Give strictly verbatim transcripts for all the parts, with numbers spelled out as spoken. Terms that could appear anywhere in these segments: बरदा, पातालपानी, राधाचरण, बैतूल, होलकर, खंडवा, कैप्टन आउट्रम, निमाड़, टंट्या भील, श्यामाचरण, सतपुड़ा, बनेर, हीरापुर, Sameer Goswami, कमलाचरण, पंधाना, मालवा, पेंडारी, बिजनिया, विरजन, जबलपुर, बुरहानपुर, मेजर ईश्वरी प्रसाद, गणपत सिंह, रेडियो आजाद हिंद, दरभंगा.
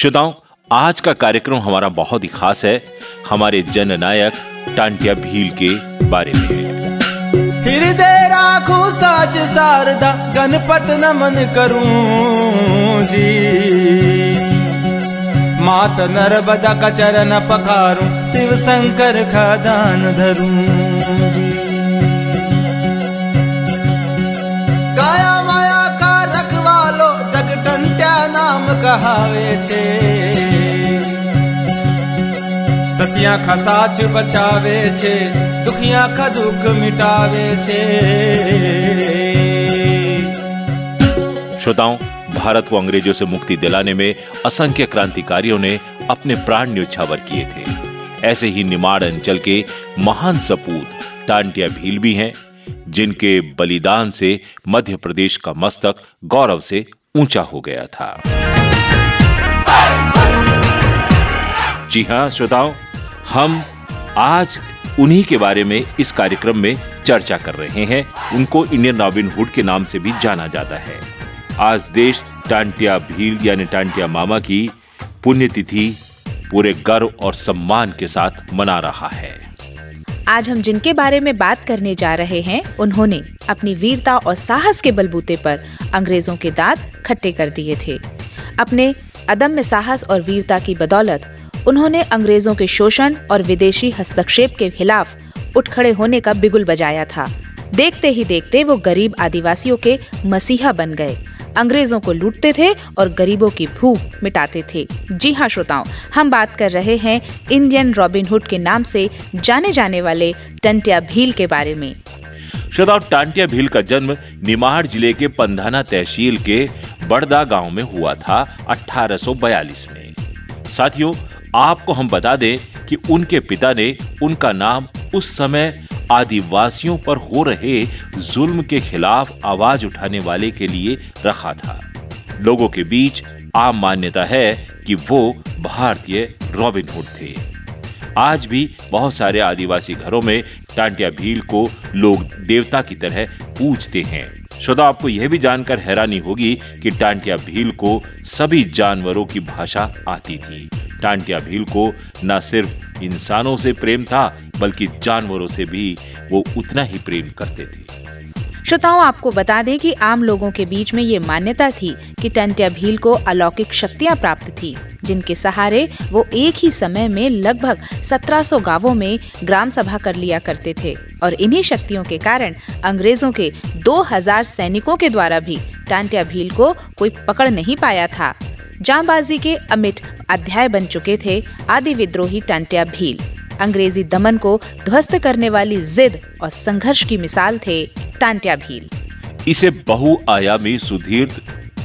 श्रोताओं, आज का कार्यक्रम हमारा बहुत ही खास है, हमारे जननायक टंट्या भील के बारे में है। हृदय राखूं साज शारदा, गणपत नमन करूं जी, मात नर्मदा का चरण पखारूं, शिव शंकर का दान धरूं जी। काया माया का रखवालो, जग टंट्या नाम कहावे छे, सतिया का साच बचावे छे, दुखिया का दुख मिटावे छे। श्रोताओं, भारत को अंग्रेजों से मुक्ति दिलाने में असंख्य क्रांतिकारियों ने अपने प्राण न्योछावर किए थे। ऐसे ही निमाड़ अंचल के महान सपूत टंट्या भील भी हैं, जिनके बलिदान से मध्य प्रदेश का मस्तक गौरव से ऊंचा हो गया था। जी हाँ श्रोताओं, हम आज उन्हीं के बारे में इस कार्यक्रम में चर्चा कर रहे हैं। उनको इंडियन रॉबिन हुड के नाम से भी जाना जाता है। आज देश टंट्या भील यानी टंट्या मामा की पुण्यतिथि पूरे गर्व और सम्मान के साथ मना रहा है। आज हम जिनके बारे में बात करने जा रहे हैं, उन्होंने अपनी वीरता और साहस के बलबूते पर अंग्रेजों के दांत खट्टे कर दिए थे। अपने अदम्य साहस और वीरता की बदौलत उन्होंने अंग्रेजों के शोषण और विदेशी हस्तक्षेप के खिलाफ उठ खड़े होने का बिगुल बजाया था। देखते ही देखते वो गरीब आदिवासियों के मसीहा बन गए, अंग्रेजों को लूटते थे और गरीबों की भूख मिटाते थे। जी हाँ श्रोताओं, हम बात कर रहे हैं इंडियन रॉबिन हुड के नाम से जाने जाने वाले टंट्या भील के बारे में। श्रोताओं, टंट्या भील का जन्म निमाड़ जिले के पंधाना तहसील के बरदा गाँव में हुआ था अठारह सौ बयालीस में। साथियों, आपको हम बता दें कि उनके पिता ने उनका नाम उस समय आदिवासियों पर हो रहे जुल्म के खिलाफ आवाज उठाने वाले के लिए रखा था। लोगों के बीच आम मान्यता है कि वो भारतीय रॉबिन हुड थे। आज भी बहुत सारे आदिवासी घरों में टंट्या भील को लोग देवता की तरह पूजते हैं। श्रोता, आपको यह भी जानकर हैरानी होगी कि टंट्या भील को सभी जानवरों की भाषा आती थी। टंट्या भील को न सिर्फ इंसानों से प्रेम था, बल्कि जानवरों से भी वो उतना ही प्रेम करते थे। श्रोताओं, आपको बता दें कि आम लोगों के बीच में ये मान्यता थी कि टंट्या भील को अलौकिक शक्तियां प्राप्त थी, जिनके सहारे वो एक ही समय में लगभग सत्रह सौ गांवों में ग्राम सभा कर लिया करते थे और इन्हीं शक्तियों के कारण अंग्रेजों के दो हज़ार सैनिकों के द्वारा भी टंट्या भील को कोई पकड़ नहीं पाया था। जांबाजी के अमिट अध्याय बन चुके थे आदि विद्रोही टंट्या भील। अंग्रेजी दमन को ध्वस्त करने वाली जिद और संघर्ष की मिसाल थे टंट्या भील। इसे बहुआयामी, सुदीर्घ,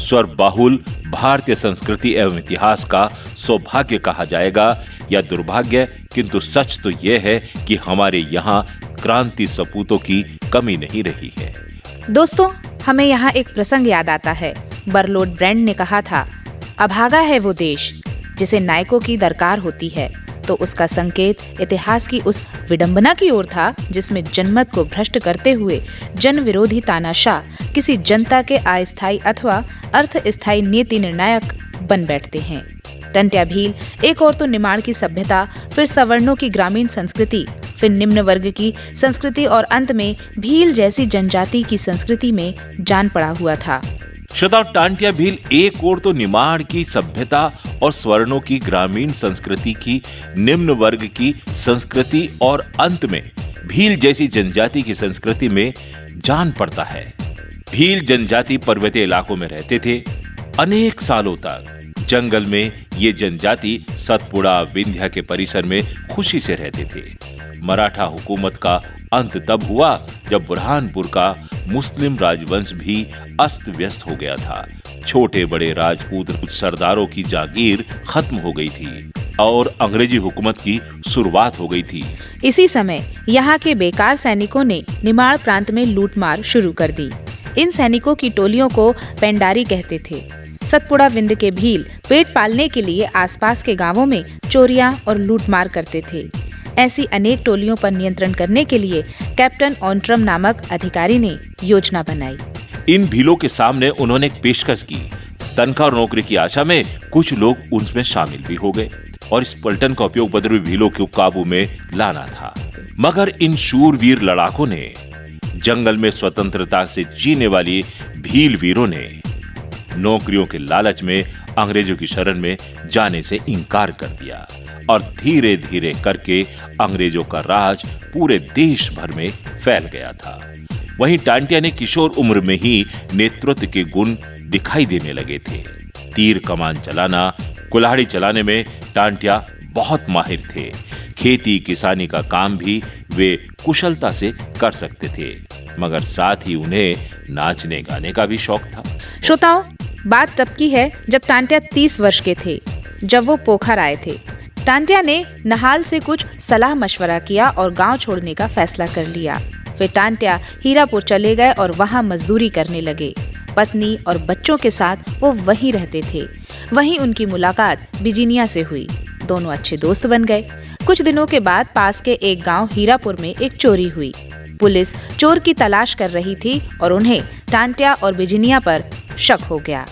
स्वर बाहुल भारतीय संस्कृति एवं इतिहास का सौभाग्य कहा जाएगा या दुर्भाग्य, किंतु सच तो यह है कि हमारे यहाँ क्रांति सपूतों की कमी नहीं रही है। दोस्तों, हमें यहाँ एक प्रसंग याद आता है। बरलोड ब्रैंड ने कहा था, अभागा है वो देश जिसे नायकों की दरकार होती है, तो उसका संकेत इतिहास की उस विडंबना की ओर था जिसमें जनमत को भ्रष्ट करते हुए जन विरोधी तानाशाह किसी जनता के अस्थायी अथवा अर्थ स्थायी नीति निर्णायक बन बैठते हैं। टंट्या भील एक और तो निमाड़ की सभ्यता, फिर सवर्णों की ग्रामीण संस्कृति, फिर निम्न वर्ग की संस्कृति और अंत में भील जैसी जनजाति की संस्कृति में जान पड़ा हुआ था। श्रोताओं, टंट्या भील एक ओर तो निमाड़ की सभ्यता और स्वर्णों की ग्रामीण संस्कृति की, निम्न वर्ग की संस्कृति और अंत में भील जैसी जनजाति की संस्कृति में जान पड़ता है। भील जनजाति पर्वतीय इलाकों में रहते थे। अनेक सालों तक जंगल में ये जनजाति सतपुड़ा विंध्य के परिसर में खुशी से रहते थे। मराठा हुकूमत का अंत तब हुआ जब बुरहानपुर का मुस्लिम राजवंश भी अस्त व्यस्त हो गया था। छोटे बड़े राजपूत सरदारों की जागीर खत्म हो गई थी और अंग्रेजी हुकूमत की शुरुआत हो गई थी। इसी समय यहाँ के बेकार सैनिकों ने निमाड़ प्रांत में लूटमार शुरू कर दी। इन सैनिकों की टोलियों को पेंडारी कहते थे। सतपुड़ा विंध्य के भील पेट पालने के लिए आसपास के गाँवों में चोरियां और लूटमार करते थे। ऐसी अनेक टोलियों पर नियंत्रण करने के लिए कैप्टन आउट्रम नामक अधिकारी ने योजना बनाई। इन भीलों के सामने उन्होंने एक पेशकश की, तनख्वाह और नौकरी की आशा में कुछ लोग उनमें शामिल भी हो गए और इस पलटन का उपयोग बदरूई भीलों के काबू में लाना था। मगर इन शूरवीर लड़ाकों ने, जंगल में स्वतंत्रता से जीने वाली भील वीरों ने नौकरियों के लालच में अंग्रेजों की शरण में जाने से इनकार कर दिया और धीरे धीरे करके अंग्रेजों का राज पूरे देश भर में फैल गया था। वहीं टंट्या ने किशोर उम्र में ही नेतृत्व के गुण दिखाई देने लगे थे। तीर कमान चलाना, कुल्हाड़ी चलाने में टंट्या बहुत माहिर थे। खेती किसानी का काम भी वे कुशलता से कर सकते थे, मगर साथ ही उन्हें नाचने गाने का भी शौक था। श्रोताओं, बात तब की है जब टंट्या तीस वर्ष के थे, जब वो पोखर आए थे। टंट्या ने नहाल से कुछ सलाह मशवरा किया और गांव छोड़ने का फैसला कर लिया। फिर टंट्या हीरापुर चले गए और वहां मजदूरी करने लगे। पत्नी और बच्चों के साथ वो वहीं रहते थे। वहीं उनकी मुलाकात बिजनिया से हुई। दोनों अच्छे दोस्त बन गए। कुछ दिनों के बाद पास के एक गांव हीरापुर में एक चोरी हुई। पुलिस चोर की तलाश कर रही थी और उन्हें टंट्या और बिजनिया पर शक हो गया।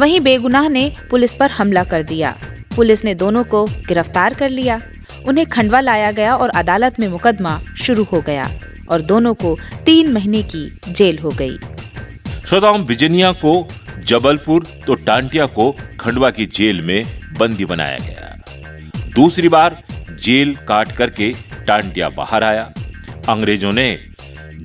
वहीं बेगुनाह ने पुलिस पर हमला कर दिया। पुलिस ने दोनों को गिरफ्तार कर लिया। उन्हें खंडवा लाया गया और अदालत में मुकदमा शुरू हो गया और दोनों को तीन महीने की जेल हो गई। श्रोताओं, बिजनिया को जबलपुर तो टंट्या को खंडवा की जेल में बंदी बनाया गया। दूसरी बार जेल काट करके टंट्या बाहर आया। अंग्रेजों ने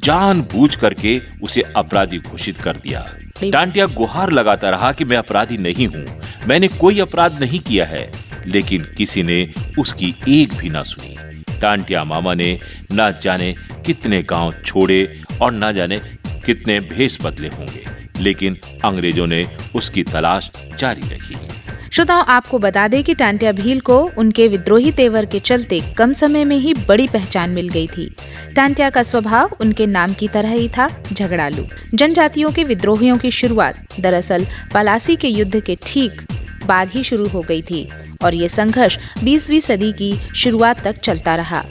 जानबूझ करके उसे अपराधी घोषित कर दिया। टंट्या गुहार लगाता रहा कि मैं अपराधी नहीं हूँ, मैंने कोई अपराध नहीं किया है, लेकिन किसी ने उसकी एक भी ना सुनी। टंट्या मामा ने ना जाने कितने गांव छोड़े और ना जाने कितने भेष बदले होंगे, लेकिन अंग्रेजों ने उसकी तलाश जारी रखी। श्रोताओं, आपको बता दें कि टंट्या भील को उनके विद्रोही तेवर के चलते कम समय में ही बड़ी पहचान मिल गई थी। टंट्या का स्वभाव उनके नाम की तरह ही था, झगड़ालू। जनजातियों के विद्रोहियों की शुरुआत दरअसल पलासी के युद्ध के ठीक बाद ही शुरू हो गई थी और ये संघर्ष बीसवीं सदी की शुरुआत तक चलता रहा।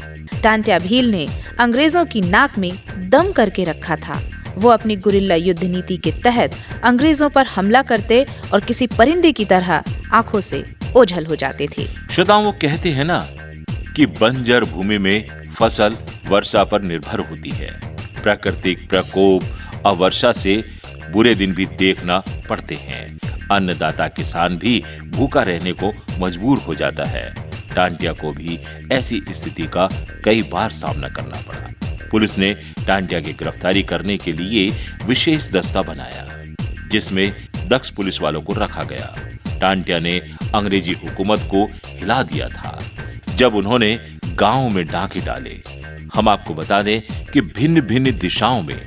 टंट्या भील ने अंग्रेजों की नाक में दम करके रखा था। वो अपनी गुरिल्ला युद्ध नीति के तहत अंग्रेजों पर हमला करते और किसी परिंदे की तरह आंखों से ओझल हो जाते थे। श्रोताओं, वो कहते हैं ना कि बंजर भूमि में फसल वर्षा पर निर्भर होती है। प्राकृतिक प्रकोप और वर्षा से बुरे दिन भी देखना पड़ते हैं। अन्नदाता किसान भी भूखा रहने को मजबूर हो जाता है। टंट्या को भी ऐसी स्थिति का कई बार सामना करना पड़ा। पुलिस ने टंट्या की गिरफ्तारी करने के लिए विशेष दस्ता बनाया, जिसमें दक्ष पुलिस वालों को रखा गया। टंट्या ने अंग्रेजी हुकूमत को हिला दिया था जब उन्होंने गांव में डाके डाले। हम आपको बता दें कि भिन्न भिन्न दिशाओं में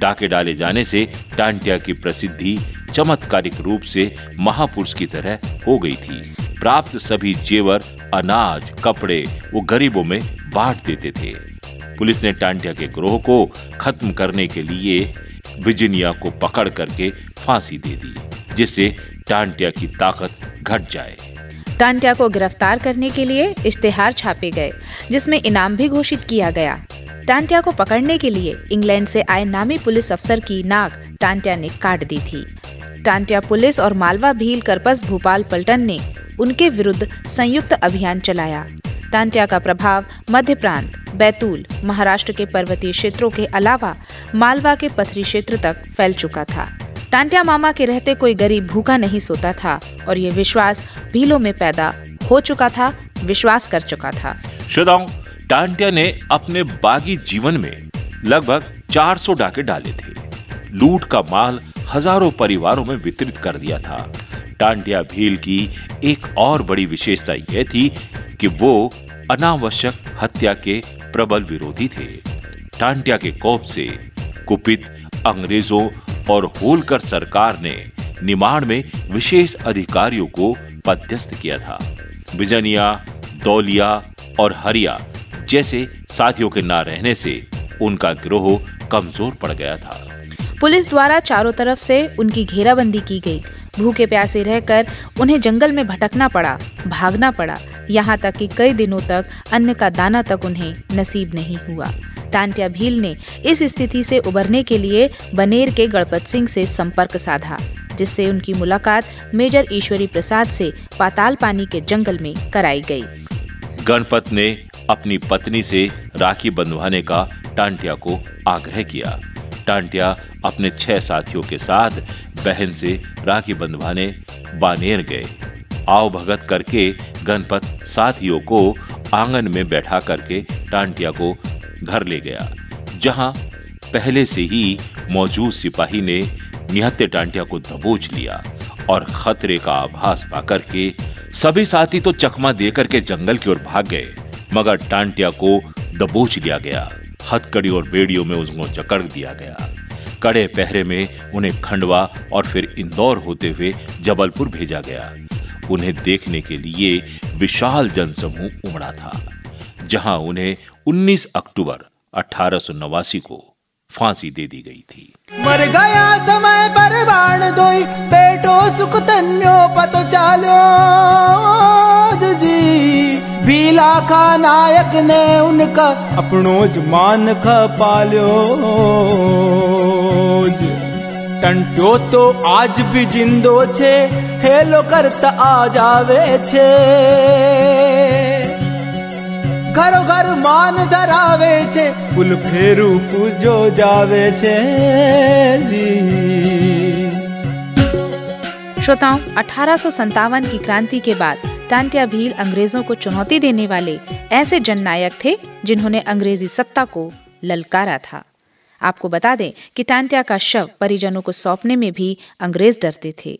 डाके डाले जाने से टंट्या की प्रसिद्धि चमत्कारिक रूप से महापुरुष की तरह हो गई थी। प्राप्त सभी जेवर, अनाज, कपड़े वो गरीबों में बांट देते थे। पुलिस ने टंट्या के ग्रोह को खत्म करने के लिए बिजनिया को पकड़ करके फांसी दे दी, जिससे टंट्या की ताकत घट जाए। टंट्या को गिरफ्तार करने के लिए इश्तेहार छापे गए, जिसमें इनाम भी घोषित किया गया। टंट्या को पकड़ने के लिए इंग्लैंड से आए नामी पुलिस अफसर की नाक टंट्या ने काट दी थी। टंट्या पुलिस और मालवा भील करपस भोपाल पलटन ने उनके विरुद्ध संयुक्त अभियान चलाया। टंट्या का प्रभाव मध्य प्रांत, बैतूल, महाराष्ट्र के पर्वतीय क्षेत्रों के अलावा मालवा के पथरी क्षेत्र तक फैल चुका था। टंट्या मामा के रहते कोई गरीब भूखा नहीं सोता था और ये विश्वास भीलों में पैदा हो चुका था, विश्वास कर चुका था। श्रोताओं, टंट्या ने अपने बागी जीवन में लगभग चार सौ डाके डाले थे। लूट का माल हजारों परिवारों में वितरित कर दिया था। टंट्या भील की एक और बड़ी विशेषता यह थी कि वो अनावश्यक हत्या के प्रबल विरोधी थे। टंट्या के कोप से कुपित अंग्रेजों और होलकर सरकार ने निमाड़ में विशेष अधिकारियों को पदस्थ किया था। बिजनिया, दौलिया और हरिया जैसे साथियों के ना रहने से उनका गिरोह कमजोर पड़ गया था। पुलिस द्वारा चारों तरफ से उनकी घेराबंदी की गई। भूखे प्यासे रहकर उन्हें जंगल में भटकना पड़ा, भागना पड़ा। यहाँ तक कि कई दिनों तक अन्न का दाना तक उन्हें नसीब नहीं हुआ। टंट्या भील ने इस स्थिति से उबरने के लिए बनेर के गणपत सिंह से संपर्क साधा, जिससे उनकी मुलाकात मेजर ईश्वरी प्रसाद से पातालपानी के जंगल में कराई गई। गणपत ने अपनी पत्नी से राखी बंधवाने का टंट्या को आग्रह किया। टंट्या अपने छह साथियों के साथ बहन से राखी बंधवाने बनेर गए। आव भगत करके गणपत साथियों को आंगन में बैठा करके टंट्या को घर ले गया, जहां पहले से ही मौजूद सिपाही ने निहत्थे टंट्या को दबोच लिया और खतरे का आभास पाकर के सभी साथी तो चकमा देकर के जंगल की ओर भाग गए, मगर टंट्या को दबोच लिया गया। हथकड़ी और बेड़ियों में उसको जकड़ दिया गया। कड़े पहरे में उन्हें खंडवा और फिर इंदौर होते हुए जबलपुर भेजा गया। उन्हें देखने के लिए विशाल जनसमूह उमड़ा था, जहां उन्हें उन्नीस अक्टूबर अठारह सौ नवासी को फांसी दे दी गई थी। मर गया समय बरबान दोई बेटो सुख तन्यो पतो चालो जी बीला का नायक ने उनका अपनो जमान का पालो जी। टंट्यो तो आज भी जिंदो छे हेलो करता आ जावे छे घरो घर मान धरावे छे कुल फेरू पूजो जावे छे जी। श्रोताओं, अठारह सौ संतावन की क्रांति के बाद टंट्या भील अंग्रेजों को चुनौती देने वाले ऐसे जननायक थे जिन्होंने अंग्रेजी सत्ता को ललकारा था। आपको बता दें कि टंट्या का शव परिजनों को सौंपने में भी अंग्रेज डरते थे।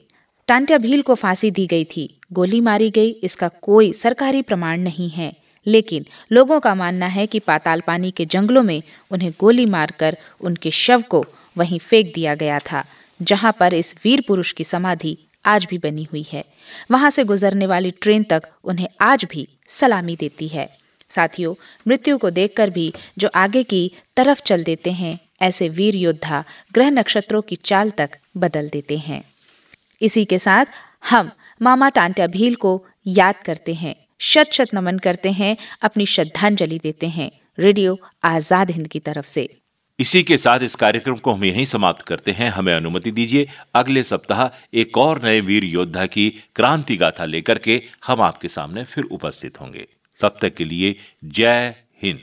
टंट्या भील को फांसी दी गई थी। गोली मारी गई इसका कोई सरकारी प्रमाण नहीं है, लेकिन लोगों का मानना है कि पातालपानी के जंगलों में उन्हें गोली मारकर उनके शव को वहीं फेंक दिया गया था, जहां पर इस वीर पुरुष की समाधि आज भी बनी हुई है। वहां से गुजरने वाली ट्रेन तक उन्हें आज भी सलामी देती है। साथियों, मृत्यु को देखकर भी जो आगे की तरफ चल देते हैं, ऐसे वीर योद्धा ग्रह नक्षत्रों की चाल तक बदल देते हैं। इसी के साथ हम मामा टंट्या भील को याद करते हैं, शत शत नमन करते हैं, अपनी श्रद्धांजलि देते हैं रेडियो आजाद हिंद की तरफ से। इसी के साथ इस कार्यक्रम को हम यहीं समाप्त करते हैं। हमें अनुमति दीजिए, अगले सप्ताह एक और नए वीर योद्धा की क्रांति गाथा लेकर के हम आपके सामने फिर उपस्थित होंगे। तब तक के लिए जय हिंद।